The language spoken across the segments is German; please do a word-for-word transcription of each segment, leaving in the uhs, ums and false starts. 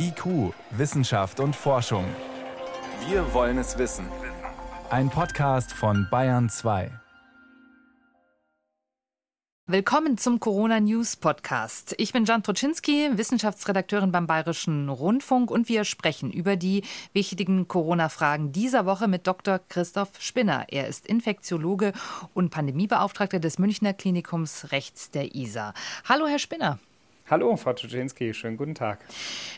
I Q, Wissenschaft und Forschung. Wir wollen es wissen. Ein Podcast von Bayern zwei. Willkommen zum Corona-News-Podcast. Ich bin Jan Trudschinski, Wissenschaftsredakteurin beim Bayerischen Rundfunk, und wir sprechen über die wichtigen Corona-Fragen dieser Woche mit Doktor Christoph Spinner. Er ist Infektiologe und Pandemiebeauftragter des Münchner Klinikums rechts der Isar. Hallo, Herr Spinner. Hallo, Frau Trudschinski, schönen guten Tag.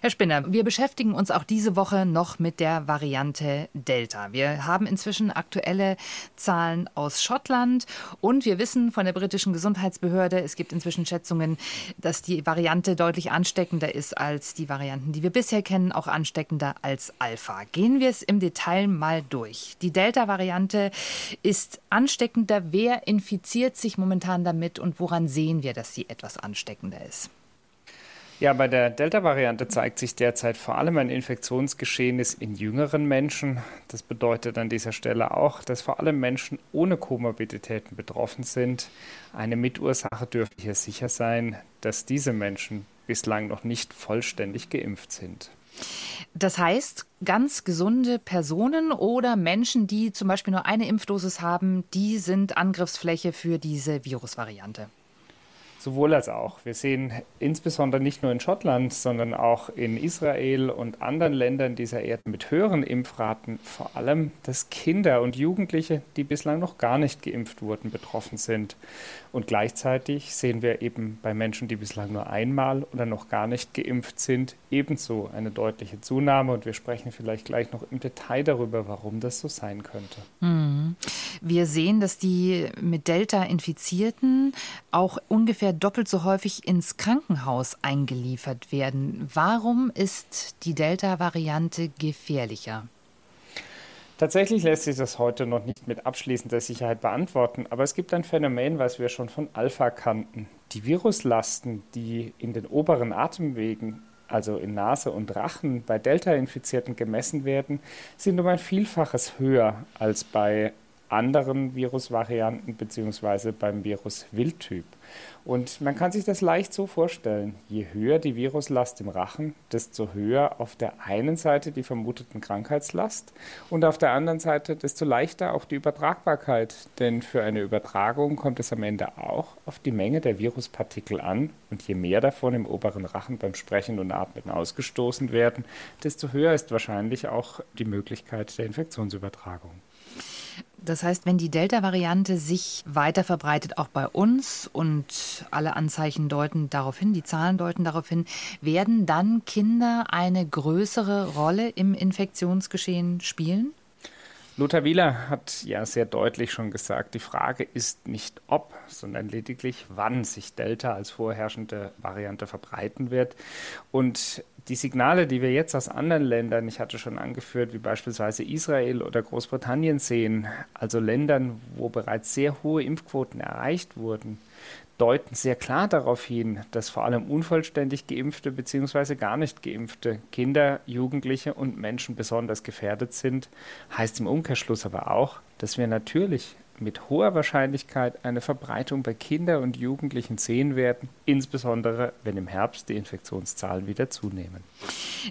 Herr Spinner, wir beschäftigen uns auch diese Woche noch mit der Variante Delta. Wir haben inzwischen aktuelle Zahlen aus Schottland und wir wissen von der britischen Gesundheitsbehörde, es gibt inzwischen Schätzungen, dass die Variante deutlich ansteckender ist als die Varianten, die wir bisher kennen, auch ansteckender als Alpha. Gehen wir es im Detail mal durch. Die Delta-Variante ist ansteckender. Wer infiziert sich momentan damit und woran sehen wir, dass sie etwas ansteckender ist? Ja, bei der Delta-Variante zeigt sich derzeit vor allem ein Infektionsgeschehnis in jüngeren Menschen. Das bedeutet an dieser Stelle auch, dass vor allem Menschen ohne Komorbiditäten betroffen sind. Eine Mitursache dürfte hier sicher sein, dass diese Menschen bislang noch nicht vollständig geimpft sind. Das heißt, ganz gesunde Personen oder Menschen, die zum Beispiel nur eine Impfdosis haben, die sind Angriffsfläche für diese Virusvariante. Sowohl als auch. Wir sehen insbesondere nicht nur in Schottland, sondern auch in Israel und anderen Ländern dieser Erde mit höheren Impfraten vor allem, dass Kinder und Jugendliche, die bislang noch gar nicht geimpft wurden, betroffen sind. Und gleichzeitig sehen wir eben bei Menschen, die bislang nur einmal oder noch gar nicht geimpft sind, ebenso eine deutliche Zunahme. Und wir sprechen vielleicht gleich noch im Detail darüber, warum das so sein könnte. Mhm. Wir sehen, dass die mit Delta Infizierten auch ungefähr doppelt so häufig ins Krankenhaus eingeliefert werden. Warum ist die Delta-Variante gefährlicher? Tatsächlich lässt sich das heute noch nicht mit abschließender Sicherheit beantworten, aber es gibt ein Phänomen, was wir schon von Alpha kannten. Die Viruslasten, die in den oberen Atemwegen, also in Nase und Rachen, bei Delta-Infizierten gemessen werden, sind um ein Vielfaches höher als bei anderen Virusvarianten bzw. beim Virus-Wildtyp. Und man kann sich das leicht so vorstellen, je höher die Viruslast im Rachen, desto höher auf der einen Seite die vermuteten Krankheitslast und auf der anderen Seite desto leichter auch die Übertragbarkeit. Denn für eine Übertragung kommt es am Ende auch auf die Menge der Viruspartikel an. Und je mehr davon im oberen Rachen beim Sprechen und Atmen ausgestoßen werden, desto höher ist wahrscheinlich auch die Möglichkeit der Infektionsübertragung. Das heißt, wenn die Delta-Variante sich weiter verbreitet, auch bei uns, und alle Anzeichen deuten darauf hin, die Zahlen deuten darauf hin, werden dann Kinder eine größere Rolle im Infektionsgeschehen spielen? Lothar Wieler hat ja sehr deutlich schon gesagt, die Frage ist nicht ob, sondern lediglich wann sich Delta als vorherrschende Variante verbreiten wird. Und die Signale, die wir jetzt aus anderen Ländern, ich hatte schon angeführt, wie beispielsweise Israel oder Großbritannien sehen, also Ländern, wo bereits sehr hohe Impfquoten erreicht wurden, deuten sehr klar darauf hin, dass vor allem unvollständig geimpfte bzw. gar nicht geimpfte Kinder, Jugendliche und Menschen besonders gefährdet sind. Heißt im Umkehrschluss aber auch, dass wir natürlich mit hoher Wahrscheinlichkeit eine Verbreitung bei Kindern und Jugendlichen sehen werden, insbesondere wenn im Herbst die Infektionszahlen wieder zunehmen.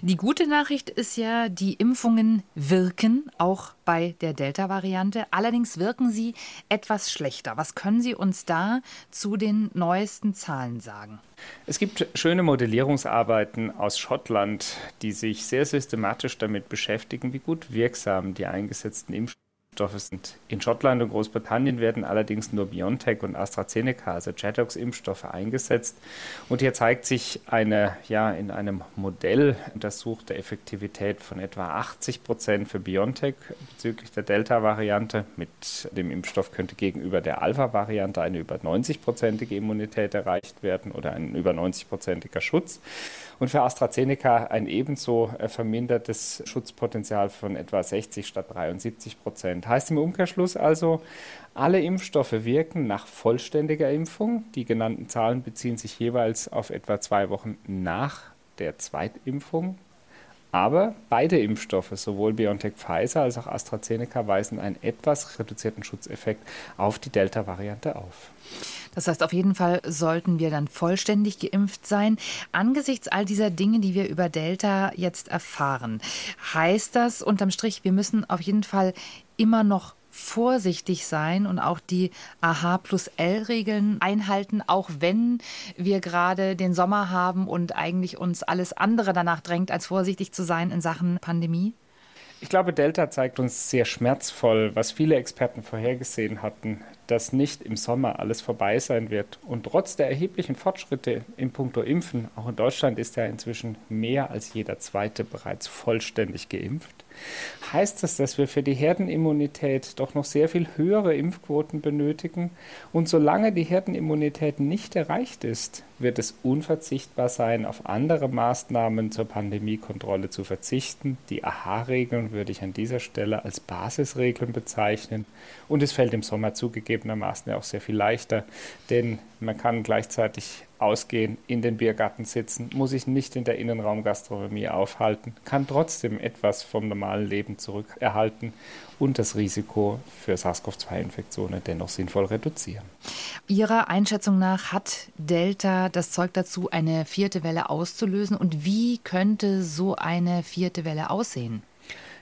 Die gute Nachricht ist ja, die Impfungen wirken, auch bei der Delta-Variante. Allerdings wirken sie etwas schlechter. Was können Sie uns da zu den neuesten Zahlen sagen? Es gibt schöne Modellierungsarbeiten aus Schottland, die sich sehr systematisch damit beschäftigen, wie gut wirksam die eingesetzten Impfstoffe sind. In Schottland und Großbritannien werden allerdings nur BioNTech und AstraZeneca, also Jetox-Impfstoffe, eingesetzt. Und hier zeigt sich eine, ja, in einem Modell untersuchte Effektivität von etwa achtzig Prozent für BioNTech bezüglich der Delta-Variante. Mit dem Impfstoff könnte gegenüber der Alpha-Variante eine über neunzig prozentige Immunität erreicht werden oder ein über neunzig prozentiger Schutz. Und für AstraZeneca ein ebenso vermindertes Schutzpotenzial von etwa sechzig statt dreiundsiebzig Prozent. Heißt im Umkehrschluss also, alle Impfstoffe wirken nach vollständiger Impfung. Die genannten Zahlen beziehen sich jeweils auf etwa zwei Wochen nach der Zweitimpfung. Aber beide Impfstoffe, sowohl BioNTech Pfizer als auch AstraZeneca, weisen einen etwas reduzierten Schutzeffekt auf die Delta-Variante auf. Das heißt, auf jeden Fall sollten wir dann vollständig geimpft sein. Angesichts all dieser Dinge, die wir über Delta jetzt erfahren, heißt das unterm Strich, wir müssen auf jeden Fall immer noch vorsichtig sein und auch die A H plus L Regeln einhalten, auch wenn wir gerade den Sommer haben und eigentlich uns alles andere danach drängt, als vorsichtig zu sein in Sachen Pandemie? Ich glaube, Delta zeigt uns sehr schmerzvoll, was viele Experten vorhergesehen hatten, dass nicht im Sommer alles vorbei sein wird. Und trotz der erheblichen Fortschritte in puncto Impfen, auch in Deutschland ist ja inzwischen mehr als jeder Zweite bereits vollständig geimpft, heißt es, dass wir für die Herdenimmunität doch noch sehr viel höhere Impfquoten benötigen. Und solange die Herdenimmunität nicht erreicht ist, wird es unverzichtbar sein, auf andere Maßnahmen zur Pandemiekontrolle zu verzichten. Die A H Regeln würde ich an dieser Stelle als Basisregeln bezeichnen. Und es fällt im Sommer zugegebenermaßen ja auch sehr viel leichter, denn man kann gleichzeitig ausgehen, in den Biergarten sitzen, muss sich nicht in der Innenraumgastronomie aufhalten, kann trotzdem etwas vom normalen Leben zurückerhalten und das Risiko für SARS-C o V zwei Infektionen dennoch sinnvoll reduzieren. Ihrer Einschätzung nach hat Delta das Zeug dazu, eine vierte Welle auszulösen? Und wie könnte so eine vierte Welle aussehen?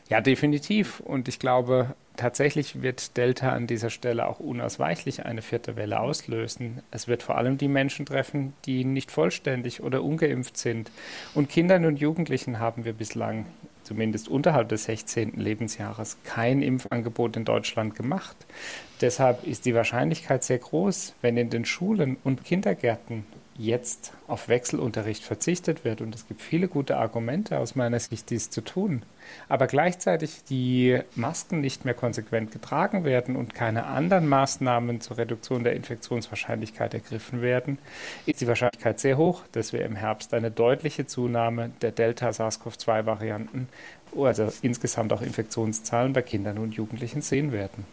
Ja, definitiv. Und ich glaube, tatsächlich wird Delta an dieser Stelle auch unausweichlich eine vierte Welle auslösen. Es wird vor allem die Menschen treffen, die nicht vollständig oder ungeimpft sind. Und Kindern und Jugendlichen haben wir bislang, zumindest unterhalb des sechzehnten Lebensjahres, kein Impfangebot in Deutschland gemacht. Deshalb ist die Wahrscheinlichkeit sehr groß, wenn in den Schulen und Kindergärten jetzt auf Wechselunterricht verzichtet wird. Und es gibt viele gute Argumente aus meiner Sicht, dies zu tun. Aber gleichzeitig die Masken nicht mehr konsequent getragen werden und keine anderen Maßnahmen zur Reduktion der Infektionswahrscheinlichkeit ergriffen werden, ist die Wahrscheinlichkeit sehr hoch, dass wir im Herbst eine deutliche Zunahme der Delta-SARS-C o V zwei Varianten, also insgesamt auch Infektionszahlen bei Kindern und Jugendlichen sehen werden.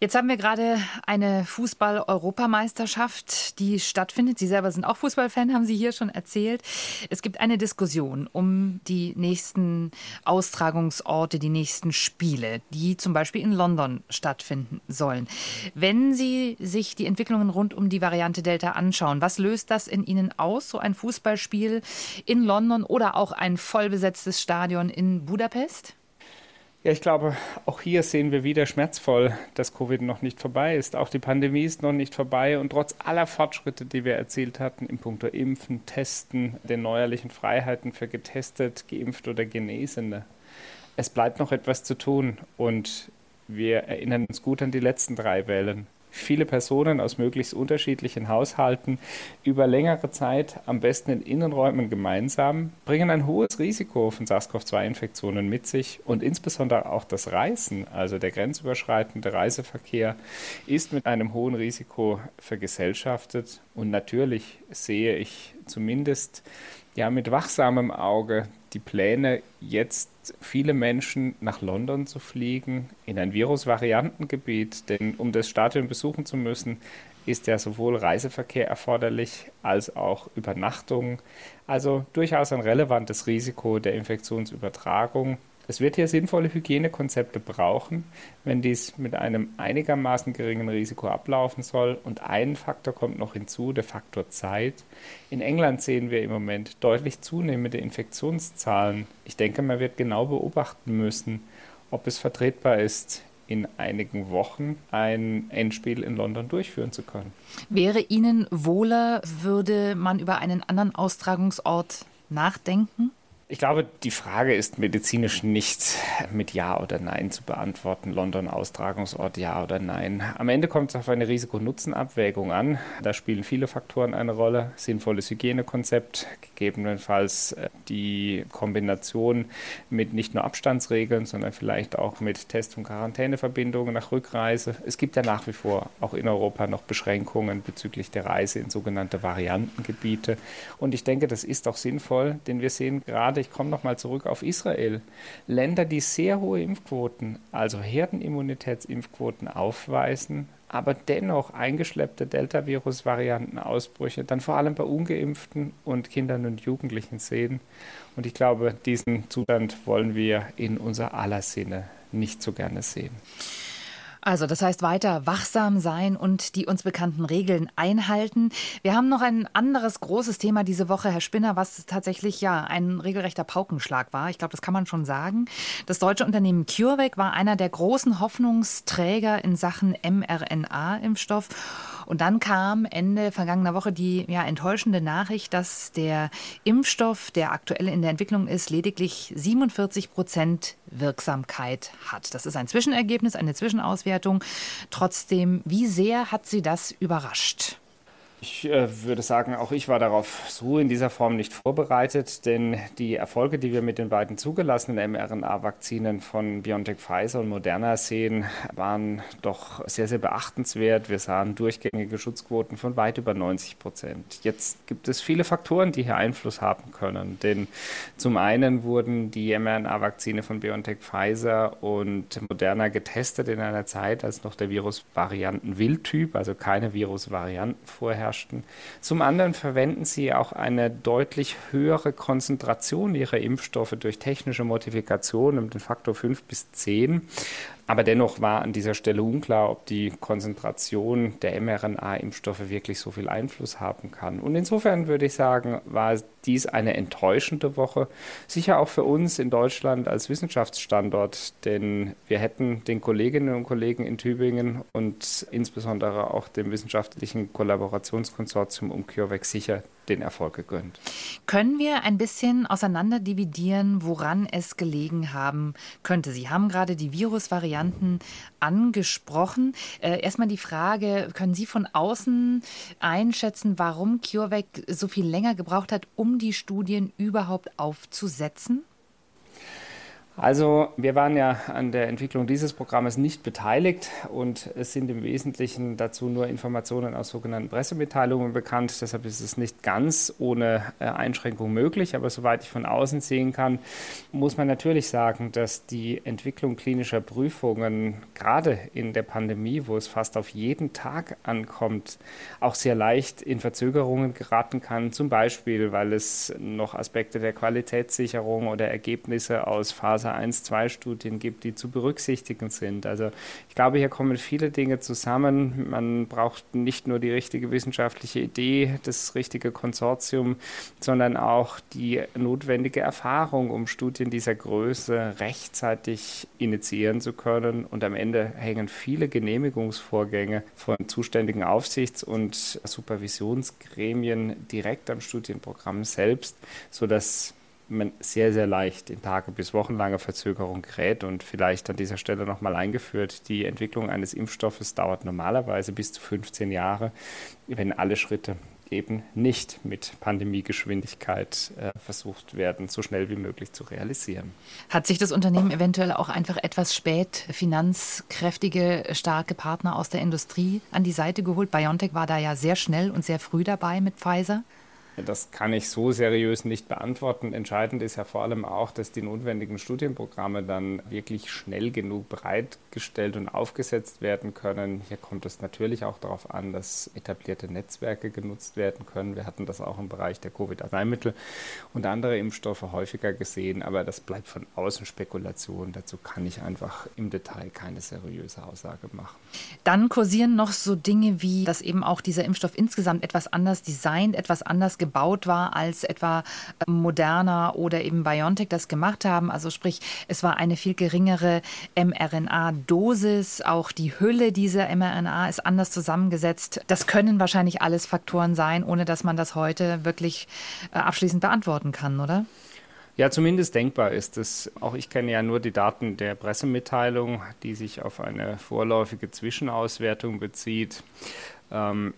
Jetzt haben wir gerade eine Fußball-Europameisterschaft, die stattfindet. Sie selber sind auch Fußballfan, haben Sie hier schon erzählt. Es gibt eine Diskussion um die nächsten Austragungsorte, die nächsten Spiele, die zum Beispiel in London stattfinden sollen. Wenn Sie sich die Entwicklungen rund um die Variante Delta anschauen, was löst das in Ihnen aus, so ein Fußballspiel in London oder auch ein vollbesetztes Stadion in Budapest? Ja, ich glaube, auch hier sehen wir wieder schmerzvoll, dass Covid noch nicht vorbei ist. Auch die Pandemie ist noch nicht vorbei und trotz aller Fortschritte, die wir erzielt hatten in puncto Impfen, Testen, den neuerlichen Freiheiten für getestet, geimpft oder Genesene, es bleibt noch etwas zu tun und wir erinnern uns gut an die letzten drei Wellen. Viele Personen aus möglichst unterschiedlichen Haushalten über längere Zeit, am besten in Innenräumen gemeinsam, bringen ein hohes Risiko von SARS-C o V zwei Infektionen mit sich und insbesondere auch das Reisen, also der grenzüberschreitende Reiseverkehr, ist mit einem hohen Risiko vergesellschaftet. Und natürlich sehe ich zumindest ja mit wachsamem Auge die Pläne, jetzt viele Menschen nach London zu fliegen, in ein Virusvariantengebiet, denn um das Stadion besuchen zu müssen, ist ja sowohl Reiseverkehr erforderlich als auch Übernachtungen. Also durchaus ein relevantes Risiko der Infektionsübertragung. Es wird hier sinnvolle Hygienekonzepte brauchen, wenn dies mit einem einigermaßen geringen Risiko ablaufen soll. Und ein Faktor kommt noch hinzu, der Faktor Zeit. In England sehen wir im Moment deutlich zunehmende Infektionszahlen. Ich denke, man wird genau beobachten müssen, ob es vertretbar ist, in einigen Wochen ein Endspiel in London durchführen zu können. Wäre Ihnen wohler, würde man über einen anderen Austragungsort nachdenken? Ich glaube, die Frage ist medizinisch nicht mit Ja oder Nein zu beantworten. London, Austragungsort, Ja oder Nein. Am Ende kommt es auf eine Risiko-Nutzen-Abwägung an. Da spielen viele Faktoren eine Rolle. Sinnvolles Hygienekonzept, gegebenenfalls die Kombination mit nicht nur Abstandsregeln, sondern vielleicht auch mit Test- und Quarantäneverbindungen nach Rückreise. Es gibt ja nach wie vor auch in Europa noch Beschränkungen bezüglich der Reise in sogenannte Variantengebiete. Und ich denke, das ist auch sinnvoll, denn wir sehen gerade, ich komme nochmal zurück auf Israel. Länder, die sehr hohe Impfquoten, also Herdenimmunitätsimpfquoten aufweisen, aber dennoch eingeschleppte Delta-Virus-Variantenausbrüche dann vor allem bei Ungeimpften und Kindern und Jugendlichen sehen. Und ich glaube, diesen Zustand wollen wir in unser aller Sinne nicht so gerne sehen. Also das heißt weiter wachsam sein und die uns bekannten Regeln einhalten. Wir haben noch ein anderes großes Thema diese Woche, Herr Spinner, was tatsächlich ja ein regelrechter Paukenschlag war. Ich glaube, das kann man schon sagen. Das deutsche Unternehmen CureVac war einer der großen Hoffnungsträger in Sachen em R N A-Impfstoff. Und dann kam Ende vergangener Woche die ja, enttäuschende Nachricht, dass der Impfstoff, der aktuell in der Entwicklung ist, lediglich siebenundvierzig Prozent Wirksamkeit hat. Das ist ein Zwischenergebnis, eine Zwischenauswertung. Trotzdem, wie sehr hat Sie das überrascht? Ich äh, würde sagen, auch ich war darauf so in dieser Form nicht vorbereitet, denn die Erfolge, die wir mit den beiden zugelassenen em R N A-Vakzinen von BioNTech, Pfizer und Moderna sehen, waren doch sehr, sehr beachtenswert. Wir sahen durchgängige Schutzquoten von weit über neunzig Prozent. Jetzt gibt es viele Faktoren, die hier Einfluss haben können, denn zum einen wurden die em R N A-Vakzine von BioNTech, Pfizer und Moderna getestet in einer Zeit, als noch der Virusvarianten-Wildtyp, also keine Virusvarianten vorher. Zum anderen verwenden sie auch eine deutlich höhere Konzentration ihrer Impfstoffe durch technische Modifikationen um den Faktor fünf bis zehn. Aber dennoch war an dieser Stelle unklar, ob die Konzentration der em R N A-Impfstoffe wirklich so viel Einfluss haben kann. Und insofern würde ich sagen, war dies eine enttäuschende Woche. Sicher auch für uns in Deutschland als Wissenschaftsstandort, denn wir hätten den Kolleginnen und Kollegen in Tübingen und insbesondere auch dem wissenschaftlichen Kollaborationskonsortium um CureVac sicher den Erfolg gegönnt. Können wir ein bisschen auseinander dividieren, woran es gelegen haben könnte? Sie haben gerade die Virusvarianten angesprochen. Äh, erstmal die Frage, können Sie von außen einschätzen, warum CureVac so viel länger gebraucht hat, um die Studien überhaupt aufzusetzen? Also wir waren ja an der Entwicklung dieses Programmes nicht beteiligt und es sind im Wesentlichen dazu nur Informationen aus sogenannten Pressemitteilungen bekannt. Deshalb ist es nicht ganz ohne Einschränkung möglich, aber soweit ich von außen sehen kann, muss man natürlich sagen, dass die Entwicklung klinischer Prüfungen gerade in der Pandemie, wo es fast auf jeden Tag ankommt, auch sehr leicht in Verzögerungen geraten kann, zum Beispiel, weil es noch Aspekte der Qualitätssicherung oder Ergebnisse aus Phase eins zwei Studien gibt, die zu berücksichtigen sind. Also ich glaube, hier kommen viele Dinge zusammen. Man braucht nicht nur die richtige wissenschaftliche Idee, das richtige Konsortium, sondern auch die notwendige Erfahrung, um Studien dieser Größe rechtzeitig initiieren zu können. Und am Ende hängen viele Genehmigungsvorgänge von zuständigen Aufsichts- und Supervisionsgremien direkt am Studienprogramm selbst, sodass man sehr, sehr leicht in Tage- bis wochenlange Verzögerung gerät und vielleicht an dieser Stelle nochmal eingeführt. Die Entwicklung eines Impfstoffes dauert normalerweise bis zu fünfzehn Jahre, wenn alle Schritte eben nicht mit Pandemiegeschwindigkeit äh, versucht werden, so schnell wie möglich zu realisieren. Hat sich das Unternehmen eventuell auch einfach etwas spät finanzkräftige, starke Partner aus der Industrie an die Seite geholt? BioNTech war da ja sehr schnell und sehr früh dabei mit Pfizer. Das kann ich so seriös nicht beantworten. Entscheidend ist ja vor allem auch, dass die notwendigen Studienprogramme dann wirklich schnell genug bereitgestellt und aufgesetzt werden können. Hier kommt es natürlich auch darauf an, dass etablierte Netzwerke genutzt werden können. Wir hatten das auch im Bereich der Covid-Arzneimittel und andere Impfstoffe häufiger gesehen, aber das bleibt von außen Spekulation. Dazu kann ich einfach im Detail keine seriöse Aussage machen. Dann kursieren noch so Dinge wie, dass eben auch dieser Impfstoff insgesamt etwas anders designt, etwas anders gebaut war, als etwa Moderna oder eben BioNTech das gemacht haben. Also sprich, es war eine viel geringere em R N A-Dosis. Auch die Hülle dieser em R N A ist anders zusammengesetzt. Das können wahrscheinlich alles Faktoren sein, ohne dass man das heute wirklich abschließend beantworten kann, oder? Ja, zumindest denkbar ist es. Auch ich kenne ja nur die Daten der Pressemitteilung, die sich auf eine vorläufige Zwischenauswertung bezieht.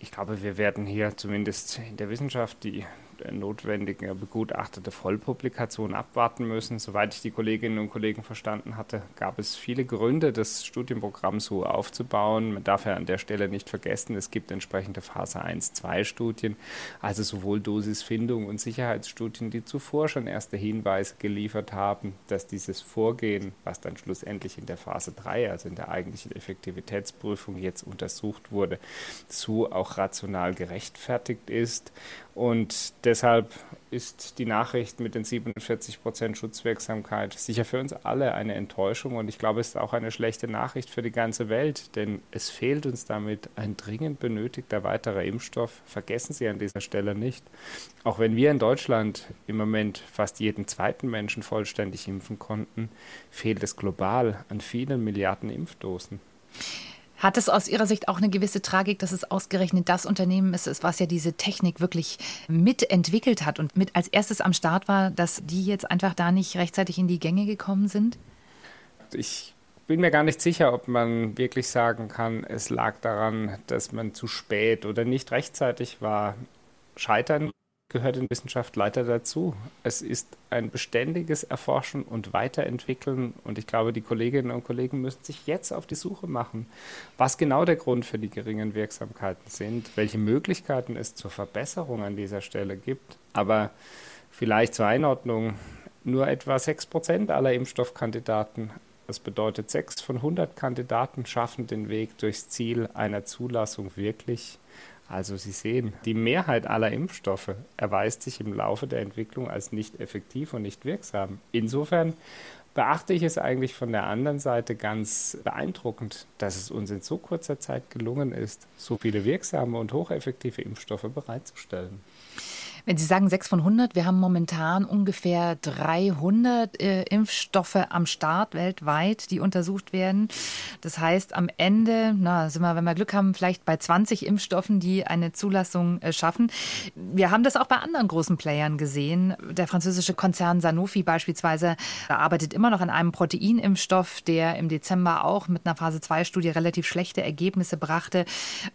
Ich glaube, wir werden hier zumindest in der Wissenschaft die notwendige, begutachtete Vollpublikation abwarten müssen. Soweit ich die Kolleginnen und Kollegen verstanden hatte, gab es viele Gründe, das Studienprogramm so aufzubauen. Man darf ja an der Stelle nicht vergessen, es gibt entsprechende Phase eins zwei Studien, also sowohl Dosisfindung und Sicherheitsstudien, die zuvor schon erste Hinweise geliefert haben, dass dieses Vorgehen, was dann schlussendlich in der Phase drei, also in der eigentlichen Effektivitätsprüfung jetzt untersucht wurde, so auch rational gerechtfertigt ist. Und deshalb ist die Nachricht mit den siebenundvierzig Prozent Schutzwirksamkeit sicher für uns alle eine Enttäuschung. Und ich glaube, es ist auch eine schlechte Nachricht für die ganze Welt, denn es fehlt uns damit ein dringend benötigter weiterer Impfstoff. Vergessen Sie an dieser Stelle nicht. Auch wenn wir in Deutschland im Moment fast jeden zweiten Menschen vollständig impfen konnten, fehlt es global an vielen Milliarden Impfdosen. Hat es aus Ihrer Sicht auch eine gewisse Tragik, dass es ausgerechnet das Unternehmen ist, was ja diese Technik wirklich mitentwickelt hat und mit als erstes am Start war, dass die jetzt einfach da nicht rechtzeitig in die Gänge gekommen sind? Ich bin mir gar nicht sicher, ob man wirklich sagen kann, es lag daran, dass man zu spät oder nicht rechtzeitig war. Scheitern gehört in Wissenschaft leider dazu. Es ist ein beständiges Erforschen und Weiterentwickeln und ich glaube, die Kolleginnen und Kollegen müssen sich jetzt auf die Suche machen, was genau der Grund für die geringen Wirksamkeiten sind, welche Möglichkeiten es zur Verbesserung an dieser Stelle gibt. Aber vielleicht zur Einordnung, nur etwa sechs Prozent aller Impfstoffkandidaten, das bedeutet sechs von hundert Kandidaten, schaffen den Weg durchs Ziel einer Zulassung wirklich. Also Sie sehen, die Mehrheit aller Impfstoffe erweist sich im Laufe der Entwicklung als nicht effektiv und nicht wirksam. Insofern beachte ich es eigentlich von der anderen Seite ganz beeindruckend, dass es uns in so kurzer Zeit gelungen ist, so viele wirksame und hocheffektive Impfstoffe bereitzustellen. Wenn Sie sagen sechs von hundert, wir haben momentan ungefähr dreihundert äh, Impfstoffe am Start weltweit, die untersucht werden. Das heißt, am Ende, na, sind wir, wenn wir Glück haben, vielleicht bei zwanzig Impfstoffen, die eine Zulassung äh, schaffen. Wir haben das auch bei anderen großen Playern gesehen. Der französische Konzern Sanofi beispielsweise arbeitet immer noch an einem Proteinimpfstoff, der im Dezember auch mit einer Phase zwei Studie relativ schlechte Ergebnisse brachte.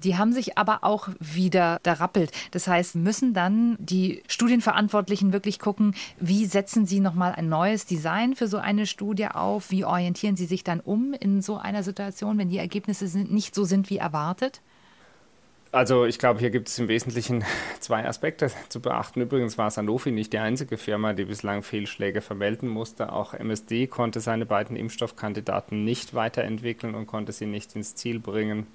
Die haben sich aber auch wieder darappelt. Das heißt, müssen dann die Die Studienverantwortlichen wirklich gucken, wie setzen sie nochmal ein neues Design für so eine Studie auf? Wie orientieren sie sich dann um in so einer Situation, wenn die Ergebnisse sind, nicht so sind wie erwartet? Also ich glaube, hier gibt es im Wesentlichen zwei Aspekte zu beachten. Übrigens war Sanofi nicht die einzige Firma, die bislang Fehlschläge vermelden musste. Auch M S D konnte seine beiden Impfstoffkandidaten nicht weiterentwickeln und konnte sie nicht ins Ziel bringen.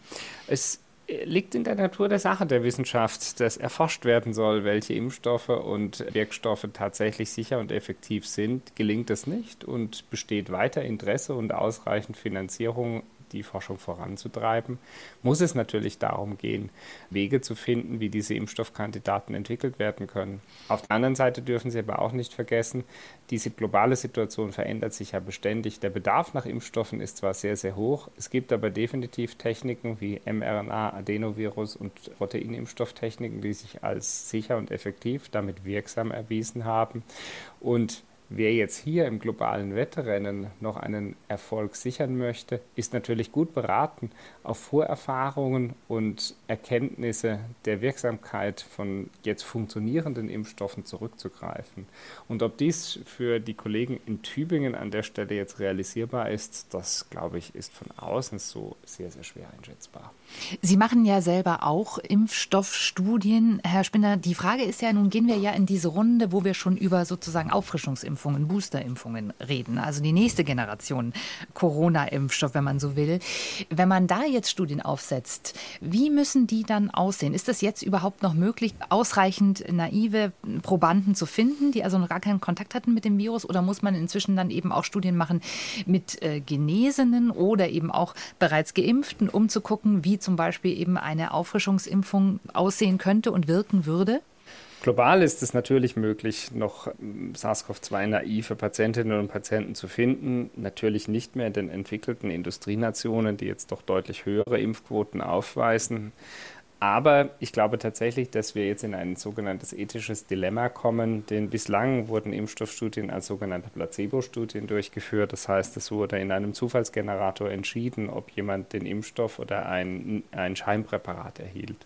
Es liegt in der Natur der Sache der Wissenschaft, dass erforscht werden soll, welche Impfstoffe und Wirkstoffe tatsächlich sicher und effektiv sind. Gelingt das nicht und besteht weiter Interesse und ausreichend Finanzierung, die Forschung voranzutreiben, muss es natürlich darum gehen, Wege zu finden, wie diese Impfstoffkandidaten entwickelt werden können. Auf der anderen Seite dürfen Sie aber auch nicht vergessen, diese globale Situation verändert sich ja beständig. Der Bedarf nach Impfstoffen ist zwar sehr, sehr hoch, es gibt aber definitiv Techniken wie mRNA, Adenovirus und Proteinimpfstofftechniken, die sich als sicher und effektiv, damit wirksam erwiesen haben. Und wer jetzt hier im globalen Wettrennen noch einen Erfolg sichern möchte, ist natürlich gut beraten, auf Vorerfahrungen und Erkenntnisse der Wirksamkeit von jetzt funktionierenden Impfstoffen zurückzugreifen. Und ob dies für die Kollegen in Tübingen an der Stelle jetzt realisierbar ist, das, glaube ich, ist von außen so sehr, sehr schwer einschätzbar. Sie machen ja selber auch Impfstoffstudien, Herr Spinner. Die Frage ist ja, nun gehen wir ja in diese Runde, wo wir schon über sozusagen Auffrischungsimpfstoffe Impfungen, Boosterimpfungen reden, also die nächste Generation Corona-Impfstoff, wenn man so will. Wenn man da jetzt Studien aufsetzt, wie müssen die dann aussehen? Ist das jetzt überhaupt noch möglich, ausreichend naive Probanden zu finden, die also noch gar keinen Kontakt hatten mit dem Virus? Oder muss man inzwischen dann eben auch Studien machen mit Genesenen oder eben auch bereits Geimpften, um zu gucken, wie zum Beispiel eben eine Auffrischungsimpfung aussehen könnte und wirken würde? Global ist es natürlich möglich, noch SARS-C o V zwei naive Patientinnen und Patienten zu finden. Natürlich nicht mehr in den entwickelten Industrienationen, die jetzt doch deutlich höhere Impfquoten aufweisen. Aber ich glaube tatsächlich, dass wir jetzt in ein sogenanntes ethisches Dilemma kommen, denn bislang wurden Impfstoffstudien als sogenannte Placebo-Studien durchgeführt. Das heißt, es wurde in einem Zufallsgenerator entschieden, ob jemand den Impfstoff oder ein, ein Scheinpräparat erhielt.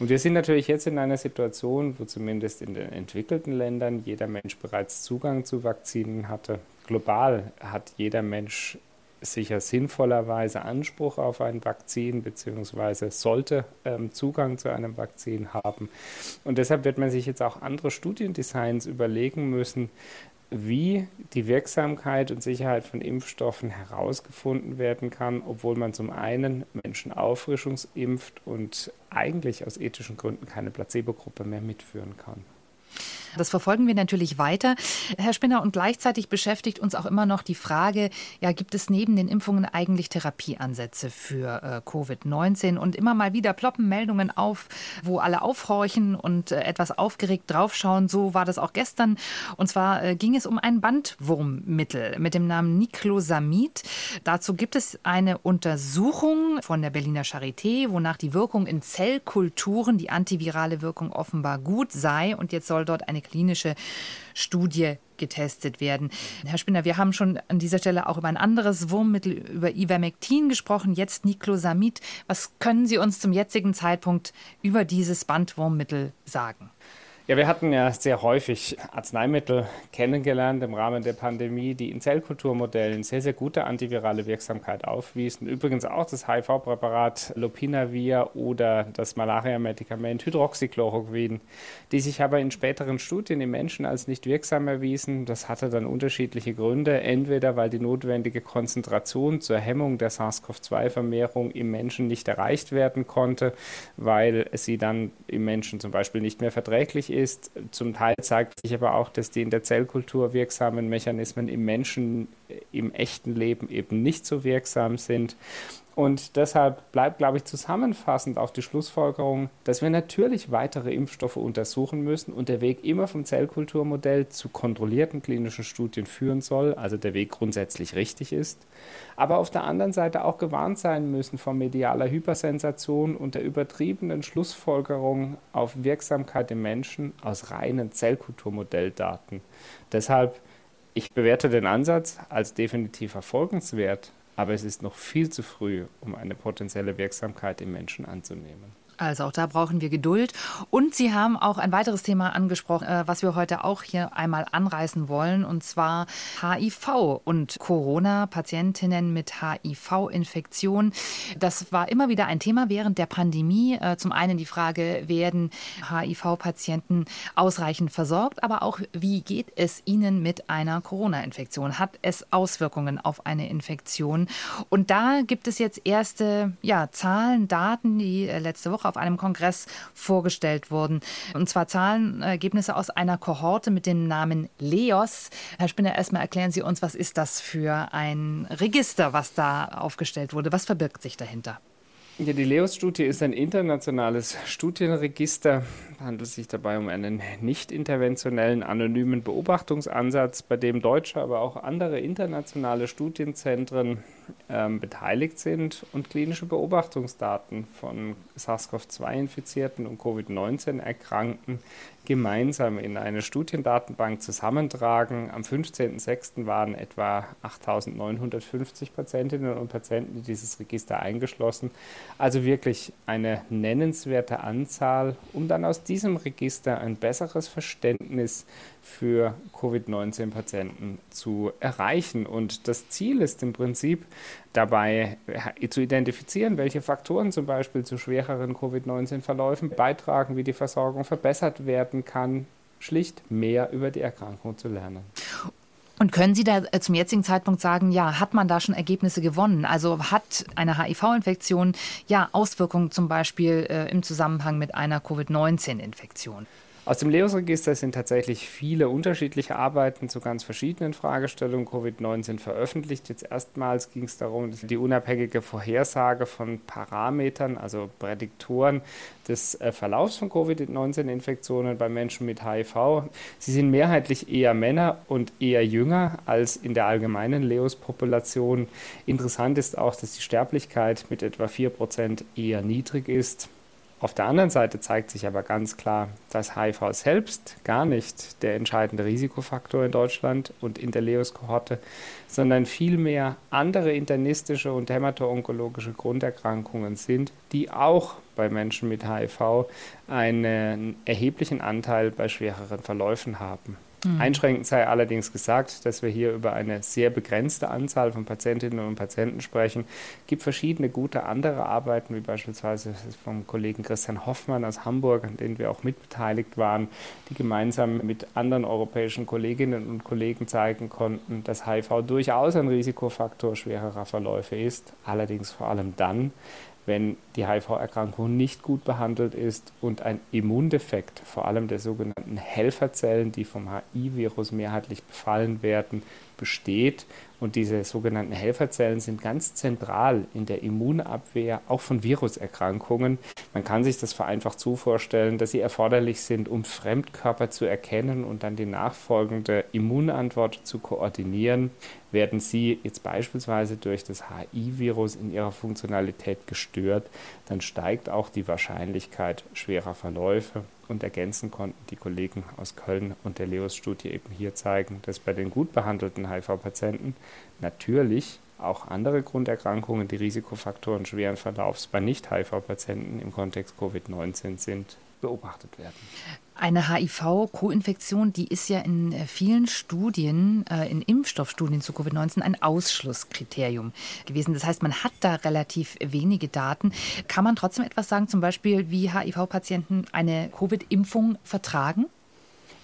Und wir sind natürlich jetzt in einer Situation, wo zumindest in den entwickelten Ländern jeder Mensch bereits Zugang zu Vakzinen hatte. Global hat jeder Mensch sicher sinnvollerweise Anspruch auf ein Vakzin bzw. sollte ähm, Zugang zu einem Vakzin haben. Und deshalb wird man sich jetzt auch andere Studiendesigns überlegen müssen, wie die Wirksamkeit und Sicherheit von Impfstoffen herausgefunden werden kann, obwohl man zum einen Menschen auffrischungsimpft und eigentlich aus ethischen Gründen keine Placebo-Gruppe mehr mitführen kann. Das verfolgen wir natürlich weiter, Herr Spinner. Und gleichzeitig beschäftigt uns auch immer noch die Frage, ja, gibt es neben den Impfungen eigentlich Therapieansätze für äh, Covid neunzehn? Und immer mal wieder ploppen Meldungen auf, wo alle aufhorchen und äh, etwas aufgeregt draufschauen. So war das auch gestern. Und zwar äh, ging es um ein Bandwurmmittel mit dem Namen Niklosamid. Dazu gibt es eine Untersuchung von der Berliner Charité, wonach die Wirkung in Zellkulturen, die antivirale Wirkung offenbar gut sei. Und jetzt soll dort eine klinische Studie getestet werden. Herr Spinner, wir haben schon an dieser Stelle auch über ein anderes Wurmmittel, über Ivermectin gesprochen, jetzt Niklosamid. Was können Sie uns zum jetzigen Zeitpunkt über dieses Bandwurmmittel sagen? Ja, wir hatten ja sehr häufig Arzneimittel kennengelernt im Rahmen der Pandemie, die in Zellkulturmodellen sehr, sehr gute antivirale Wirksamkeit aufwiesen. Übrigens auch das H I V-Präparat Lopinavir oder das Malaria-Medikament Hydroxychloroquin, die sich aber in späteren Studien im Menschen als nicht wirksam erwiesen. Das hatte dann unterschiedliche Gründe, entweder weil die notwendige Konzentration zur Hemmung der SARS-C o V zwei Vermehrung im Menschen nicht erreicht werden konnte, weil sie dann im Menschen zum Beispiel nicht mehr verträglich ist. Zum Teil zeigt sich aber auch, dass die in der Zellkultur wirksamen Mechanismen im Menschen im echten Leben eben nicht so wirksam sind. Und deshalb bleibt, glaube ich, zusammenfassend auch die Schlussfolgerung, dass wir natürlich weitere Impfstoffe untersuchen müssen und der Weg immer vom Zellkulturmodell zu kontrollierten klinischen Studien führen soll, also der Weg grundsätzlich richtig ist, aber auf der anderen Seite auch gewarnt sein müssen von medialer Hypersensation und der übertriebenen Schlussfolgerung auf Wirksamkeit im Menschen aus reinen Zellkulturmodelldaten. Deshalb, ich bewerte den Ansatz als definitiv verfolgenswert, aber es ist noch viel zu früh, um eine potenzielle Wirksamkeit im Menschen anzunehmen. Also auch da brauchen wir Geduld. Und Sie haben auch ein weiteres Thema angesprochen, was wir heute auch hier einmal anreißen wollen, und zwar H I V und Corona, Patientinnen mit H I V-Infektion. Das war immer wieder ein Thema während der Pandemie. Zum einen die Frage, werden H I V-Patienten ausreichend versorgt, aber auch, wie geht es ihnen mit einer Corona-Infektion? Hat es Auswirkungen auf eine Infektion? Und da gibt es jetzt erste ja, Zahlen, Daten, die letzte Woche auf einem Kongress vorgestellt wurden. Und zwar Zahlenergebnisse aus einer Kohorte mit dem Namen LEOS. Herr Spinner, erstmal erklären Sie uns, was ist das für ein Register, was da aufgestellt wurde? Was verbirgt sich dahinter? Ja, die LEOS-Studie ist ein internationales Studienregister. Es handelt sich dabei um einen nicht interventionellen, anonymen Beobachtungsansatz, bei dem deutsche, aber auch andere internationale Studienzentren ähm, beteiligt sind und klinische Beobachtungsdaten von SARS-C o V zwei Infizierten und Covid neunzehn Erkrankten gemeinsam in eine Studiendatenbank zusammentragen. Am fünfzehnten sechsten waren etwa achttausendneunhundertfünfzig Patientinnen und Patienten in dieses Register eingeschlossen. Also wirklich eine nennenswerte Anzahl, um dann aus diesem Register ein besseres Verständnis für Covid neunzehn Patienten zu erreichen. Und das Ziel ist im Prinzip dabei zu identifizieren, welche Faktoren zum Beispiel zu schwereren Covid neunzehn Verläufen beitragen, wie die Versorgung verbessert werden kann, schlicht mehr über die Erkrankung zu lernen. Und können Sie da zum jetzigen Zeitpunkt sagen, ja, hat man da schon Ergebnisse gewonnen? Also hat eine H I V-Infektion ja Auswirkungen zum Beispiel äh, im Zusammenhang mit einer Covid neunzehn Infektion? Aus dem LEOS-Register sind tatsächlich viele unterschiedliche Arbeiten zu ganz verschiedenen Fragestellungen Covid neunzehn veröffentlicht. Jetzt erstmals ging es darum, die unabhängige Vorhersage von Parametern, also Prädiktoren des Verlaufs von Covid neunzehn Infektionen bei Menschen mit H I V. Sie sind mehrheitlich eher Männer und eher jünger als in der allgemeinen LEOS-Population. Interessant ist auch, dass die Sterblichkeit mit etwa vier Prozent eher niedrig ist. Auf der anderen Seite zeigt sich aber ganz klar, dass H I V selbst gar nicht der entscheidende Risikofaktor in Deutschland und in der LEOS-Kohorte, sondern vielmehr andere internistische und hämato-onkologische Grunderkrankungen sind, die auch bei Menschen mit H I V einen erheblichen Anteil bei schwereren Verläufen haben. Hm. Einschränkend sei allerdings gesagt, dass wir hier über eine sehr begrenzte Anzahl von Patientinnen und Patienten sprechen. Es gibt verschiedene gute andere Arbeiten, wie beispielsweise vom Kollegen Christian Hoffmann aus Hamburg, an denen wir auch mitbeteiligt waren, die gemeinsam mit anderen europäischen Kolleginnen und Kollegen zeigen konnten, dass H I V durchaus ein Risikofaktor schwererer Verläufe ist, allerdings vor allem dann, wenn die H I V-Erkrankung nicht gut behandelt ist und ein Immundefekt, vor allem der sogenannten Helferzellen, die vom H I V-Virus mehrheitlich befallen werden, besteht. Und diese sogenannten Helferzellen sind ganz zentral in der Immunabwehr, auch von Viruserkrankungen. Man kann sich das vereinfacht so vorstellen, dass sie erforderlich sind, um Fremdkörper zu erkennen und dann die nachfolgende Immunantwort zu koordinieren. Werden sie jetzt beispielsweise durch das H I V-Virus in ihrer Funktionalität gestört, dann steigt auch die Wahrscheinlichkeit schwerer Verläufe. Und ergänzend konnten die Kollegen aus Köln und der LEOS-Studie eben hier zeigen, dass bei den gut behandelten H I V-Patienten natürlich auch andere Grunderkrankungen, die Risikofaktoren schweren Verlaufs bei Nicht-H I V-Patienten im Kontext Covid neunzehn sind, beobachtet werden. Eine H I V-Koinfektion, die ist ja in vielen Studien, in Impfstoffstudien zu Covid neunzehn ein Ausschlusskriterium gewesen. Das heißt, man hat da relativ wenige Daten. Kann man trotzdem etwas sagen, zum Beispiel, wie H I V-Patienten eine Covid-Impfung vertragen?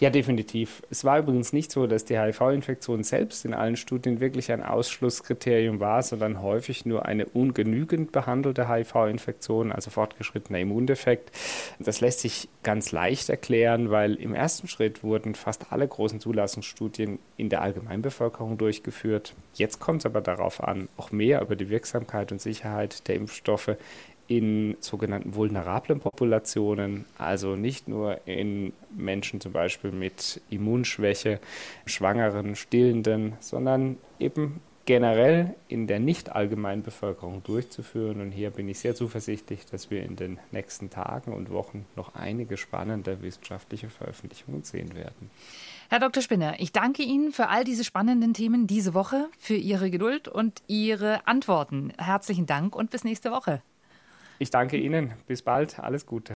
Ja, definitiv. Es war übrigens nicht so, dass die H I V-Infektion selbst in allen Studien wirklich ein Ausschlusskriterium war, sondern häufig nur eine ungenügend behandelte H I V-Infektion, also fortgeschrittener Immundefekt. Das lässt sich ganz leicht erklären, weil im ersten Schritt wurden fast alle großen Zulassungsstudien in der Allgemeinbevölkerung durchgeführt. Jetzt kommt es aber darauf an, auch mehr über die Wirksamkeit und Sicherheit der Impfstoffe in sogenannten vulnerablen Populationen, also nicht nur in Menschen zum Beispiel mit Immunschwäche, Schwangeren, Stillenden, sondern eben generell in der nicht-allgemeinen Bevölkerung durchzuführen. Und hier bin ich sehr zuversichtlich, dass wir in den nächsten Tagen und Wochen noch einige spannende wissenschaftliche Veröffentlichungen sehen werden. Herr Doktor Spinner, ich danke Ihnen für all diese spannenden Themen diese Woche, für Ihre Geduld und Ihre Antworten. Herzlichen Dank und bis nächste Woche. Ich danke Ihnen. Bis bald. Alles Gute.